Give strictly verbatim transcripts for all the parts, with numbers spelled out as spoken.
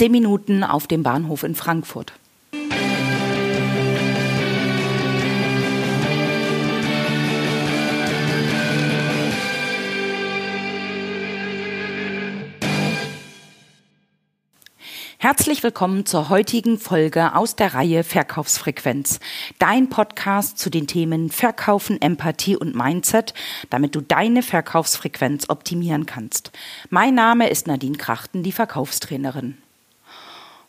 Zehn Minuten auf dem Bahnhof in Frankfurt. Herzlich willkommen zur heutigen Folge aus der Reihe Verkaufsfrequenz, dein Podcast zu den Themen Verkaufen, Empathie und Mindset, damit du deine Verkaufsfrequenz optimieren kannst. Mein Name ist Nadine Krachten, die Verkaufstrainerin.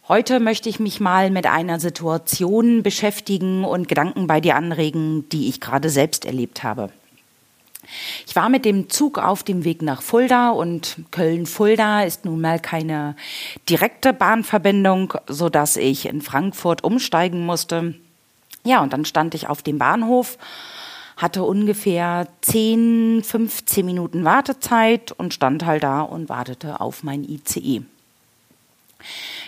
Heute möchte ich mich mal mit einer Situation beschäftigen und Gedanken bei dir anregen, die ich gerade selbst erlebt habe. Ich war mit dem Zug auf dem Weg nach Fulda und Köln-Fulda ist nun mal keine direkte Bahnverbindung, sodass ich in Frankfurt umsteigen musste. Ja, und dann stand ich auf dem Bahnhof, hatte ungefähr zehn, fünfzehn Minuten Wartezeit und stand halt da und wartete auf mein I C E.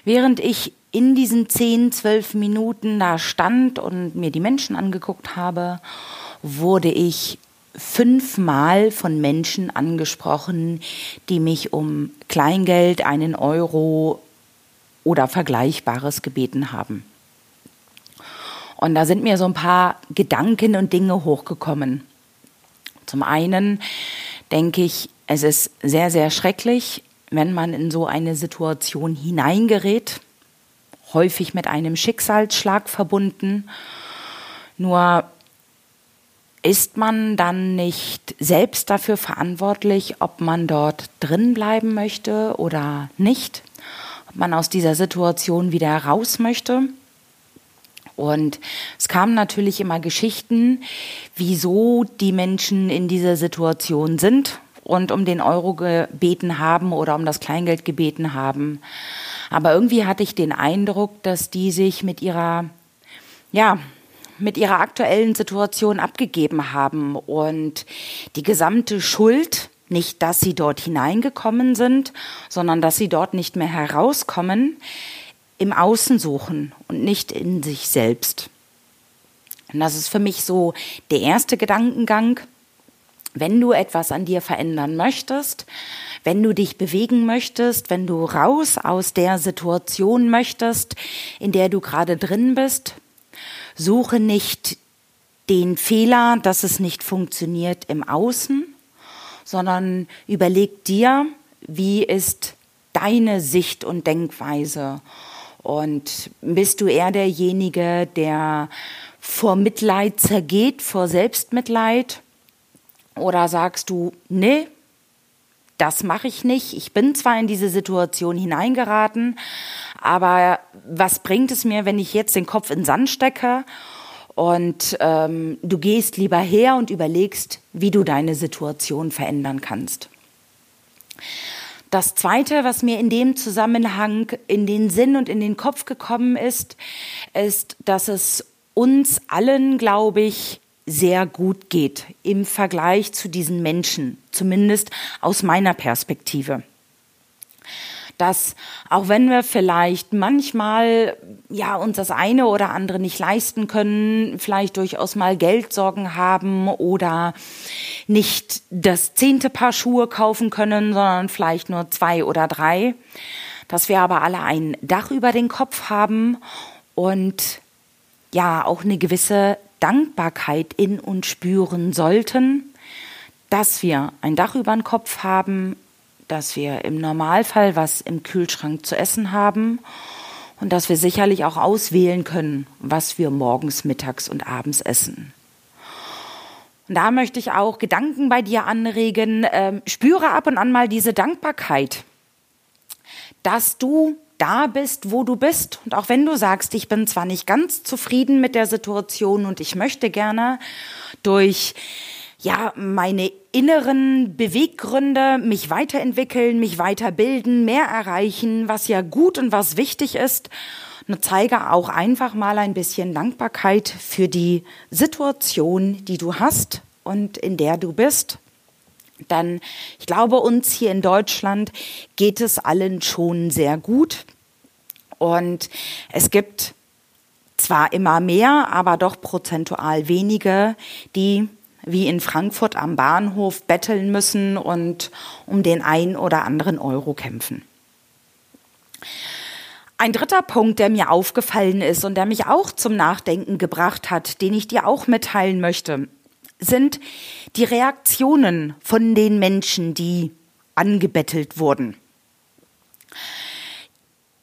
Während ich in diesen zehn, zwölf Minuten da stand und mir die Menschen angeguckt habe, wurde ich fünfmal von Menschen angesprochen, die mich um Kleingeld, einen Euro oder Vergleichbares gebeten haben. Und da sind mir so ein paar Gedanken und Dinge hochgekommen. Zum einen denke ich, es ist sehr, sehr schrecklich, wenn man in so eine Situation hineingerät, häufig mit einem Schicksalsschlag verbunden. Nur ist man dann nicht selbst dafür verantwortlich, ob man dort drin bleiben möchte oder nicht? Ob man aus dieser Situation wieder raus möchte? Und es kamen natürlich immer Geschichten, wieso die Menschen in dieser Situation sind und um den Euro gebeten haben oder um das Kleingeld gebeten haben. Aber irgendwie hatte ich den Eindruck, dass die sich mit ihrer, ja, mit ihrer aktuellen Situation abgegeben haben und die gesamte Schuld, nicht dass sie dort hineingekommen sind, sondern dass sie dort nicht mehr herauskommen, im Außen suchen und nicht in sich selbst. Und das ist für mich so der erste Gedankengang. Wenn du etwas an dir verändern möchtest, wenn du dich bewegen möchtest, wenn du raus aus der Situation möchtest, in der du gerade drin bist, suche nicht den Fehler, dass es nicht funktioniert im Außen, sondern überleg dir, wie ist deine Sicht und Denkweise? Und bist du eher derjenige, der vor Mitleid zergeht, vor Selbstmitleid? Oder sagst du, nee, das mache ich nicht. Ich bin zwar in diese Situation hineingeraten, aber was bringt es mir, wenn ich jetzt den Kopf in den Sand stecke? Und ähm, du gehst lieber her und überlegst, wie du deine Situation verändern kannst. Das Zweite, was mir in dem Zusammenhang in den Sinn und in den Kopf gekommen ist, ist, dass es uns allen, glaube ich, sehr gut geht im Vergleich zu diesen Menschen, zumindest aus meiner Perspektive. Dass auch wenn wir vielleicht manchmal ja uns das eine oder andere nicht leisten können, vielleicht durchaus mal Geldsorgen haben oder nicht das zehnte Paar Schuhe kaufen können, sondern vielleicht nur zwei oder drei, dass wir aber alle ein Dach über den Kopf haben und ja auch eine gewisse Dankbarkeit in uns spüren sollten, dass wir ein Dach über den Kopf haben, dass wir im Normalfall was im Kühlschrank zu essen haben und dass wir sicherlich auch auswählen können, was wir morgens, mittags und abends essen. Und da möchte ich auch Gedanken bei dir anregen, äh, spüre ab und an mal diese Dankbarkeit, dass du da bist, wo du bist. Und auch wenn du sagst, ich bin zwar nicht ganz zufrieden mit der Situation und ich möchte gerne durch ja, meine inneren Beweggründe mich weiterentwickeln, mich weiterbilden, mehr erreichen, was ja gut und was wichtig ist, nur zeige auch einfach mal ein bisschen Dankbarkeit für die Situation, die du hast und in der du bist. Dann, ich glaube, uns hier in Deutschland geht es allen schon sehr gut. Und es gibt zwar immer mehr, aber doch prozentual wenige, die wie in Frankfurt am Bahnhof betteln müssen und um den einen oder anderen Euro kämpfen. Ein dritter Punkt, der mir aufgefallen ist und der mich auch zum Nachdenken gebracht hat, den ich dir auch mitteilen möchte, sind die Reaktionen von den Menschen, die angebettelt wurden.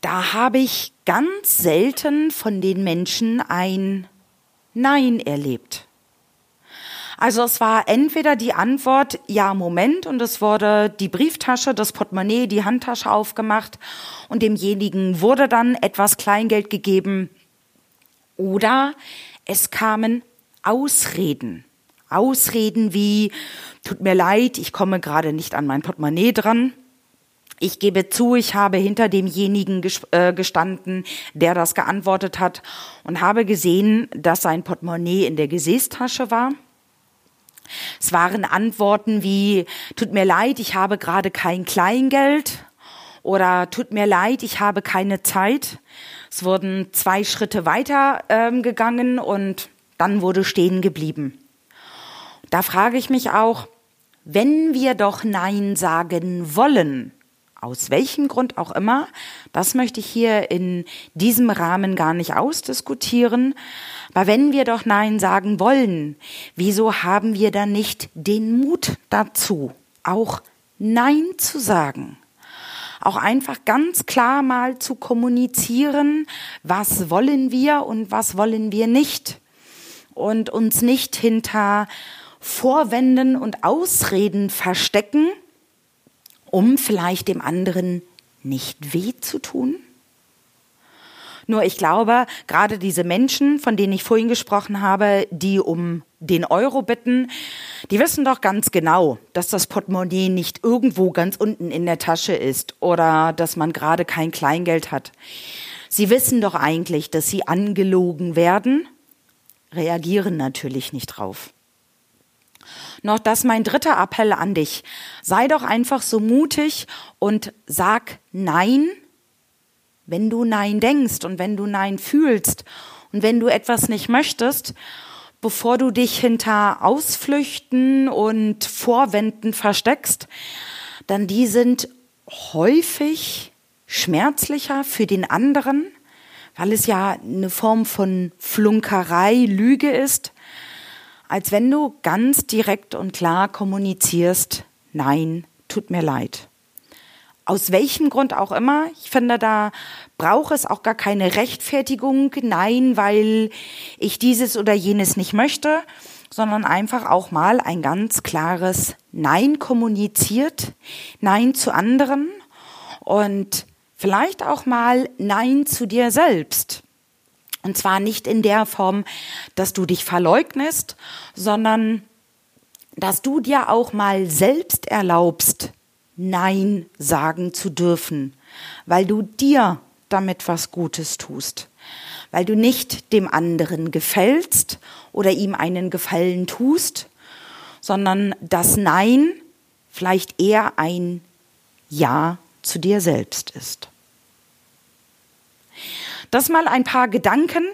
Da habe ich ganz selten von den Menschen ein Nein erlebt. Also es war entweder die Antwort, ja, Moment, und es wurde die Brieftasche, das Portemonnaie, die Handtasche aufgemacht und demjenigen wurde dann etwas Kleingeld gegeben. Oder es kamen Ausreden. Ausreden wie, tut mir leid, ich komme gerade nicht an mein Portemonnaie dran. Ich gebe zu, ich habe hinter demjenigen gestanden, der das geantwortet hat und habe gesehen, dass sein Portemonnaie in der Gesäßtasche war. Es waren Antworten wie, tut mir leid, ich habe gerade kein Kleingeld oder tut mir leid, ich habe keine Zeit. Es wurden zwei Schritte weiter ähm, gegangen und dann wurde stehen geblieben. Da frage ich mich auch, wenn wir doch Nein sagen wollen, aus welchem Grund auch immer, das möchte ich hier in diesem Rahmen gar nicht ausdiskutieren. Aber wenn wir doch Nein sagen wollen, wieso haben wir dann nicht den Mut dazu, auch Nein zu sagen? Auch einfach ganz klar mal zu kommunizieren, was wollen wir und was wollen wir nicht. Und uns nicht hinter Vorwänden und Ausreden verstecken, um vielleicht dem anderen nicht weh zu tun? Nur ich glaube, gerade diese Menschen, von denen ich vorhin gesprochen habe, die um den Euro bitten, die wissen doch ganz genau, dass das Portemonnaie nicht irgendwo ganz unten in der Tasche ist oder dass man gerade kein Kleingeld hat. Sie wissen doch eigentlich, dass sie angelogen werden, reagieren natürlich nicht drauf. Noch das mein dritter Appell an dich. Sei doch einfach so mutig und sag Nein, wenn du Nein denkst und wenn du Nein fühlst und wenn du etwas nicht möchtest, bevor du dich hinter Ausflüchten und Vorwänden versteckst, denn die sind häufig schmerzlicher für den anderen, weil es ja eine Form von Flunkerei, Lüge ist, als wenn du ganz direkt und klar kommunizierst, nein, tut mir leid. Aus welchem Grund auch immer, ich finde, da braucht es auch gar keine Rechtfertigung, nein, weil ich dieses oder jenes nicht möchte, sondern einfach auch mal ein ganz klares Nein kommuniziert, Nein zu anderen und vielleicht auch mal Nein zu dir selbst. Und zwar nicht in der Form, dass du dich verleugnest, sondern dass du dir auch mal selbst erlaubst, Nein sagen zu dürfen, weil du dir damit was Gutes tust, weil du nicht dem anderen gefällst oder ihm einen Gefallen tust, sondern das Nein vielleicht eher ein Ja zu dir selbst ist. Das mal ein paar Gedanken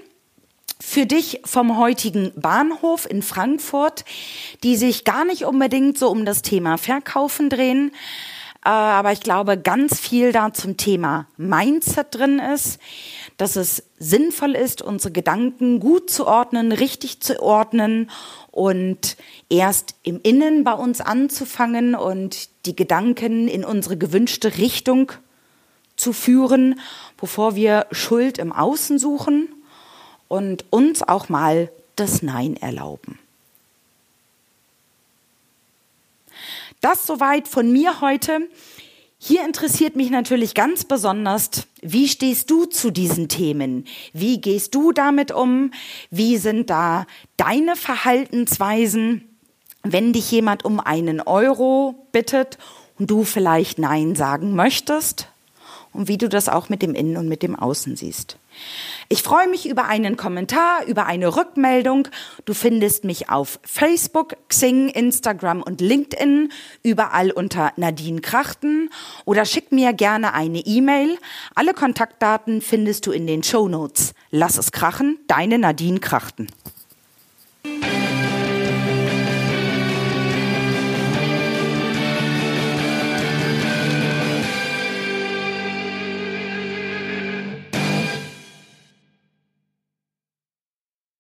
für dich vom heutigen Bahnhof in Frankfurt, die sich gar nicht unbedingt so um das Thema Verkaufen drehen, aber ich glaube, ganz viel da zum Thema Mindset drin ist, dass es sinnvoll ist, unsere Gedanken gut zu ordnen, richtig zu ordnen und erst im Innen bei uns anzufangen und die Gedanken in unsere gewünschte Richtung zu führen, bevor wir Schuld im Außen suchen und uns auch mal das Nein erlauben. Das soweit von mir heute. Hier interessiert mich natürlich ganz besonders, wie stehst du zu diesen Themen? Wie gehst du damit um? Wie sind da deine Verhaltensweisen, wenn dich jemand um einen Euro bittet und du vielleicht Nein sagen möchtest? Und wie du das auch mit dem Innen und mit dem Außen siehst. Ich freue mich über einen Kommentar, über eine Rückmeldung. Du findest mich auf Facebook, Xing, Instagram und LinkedIn, überall unter Nadine Krachten oder schick mir gerne eine E-Mail. Alle Kontaktdaten findest du in den Shownotes. Lass es krachen, deine Nadine Krachten.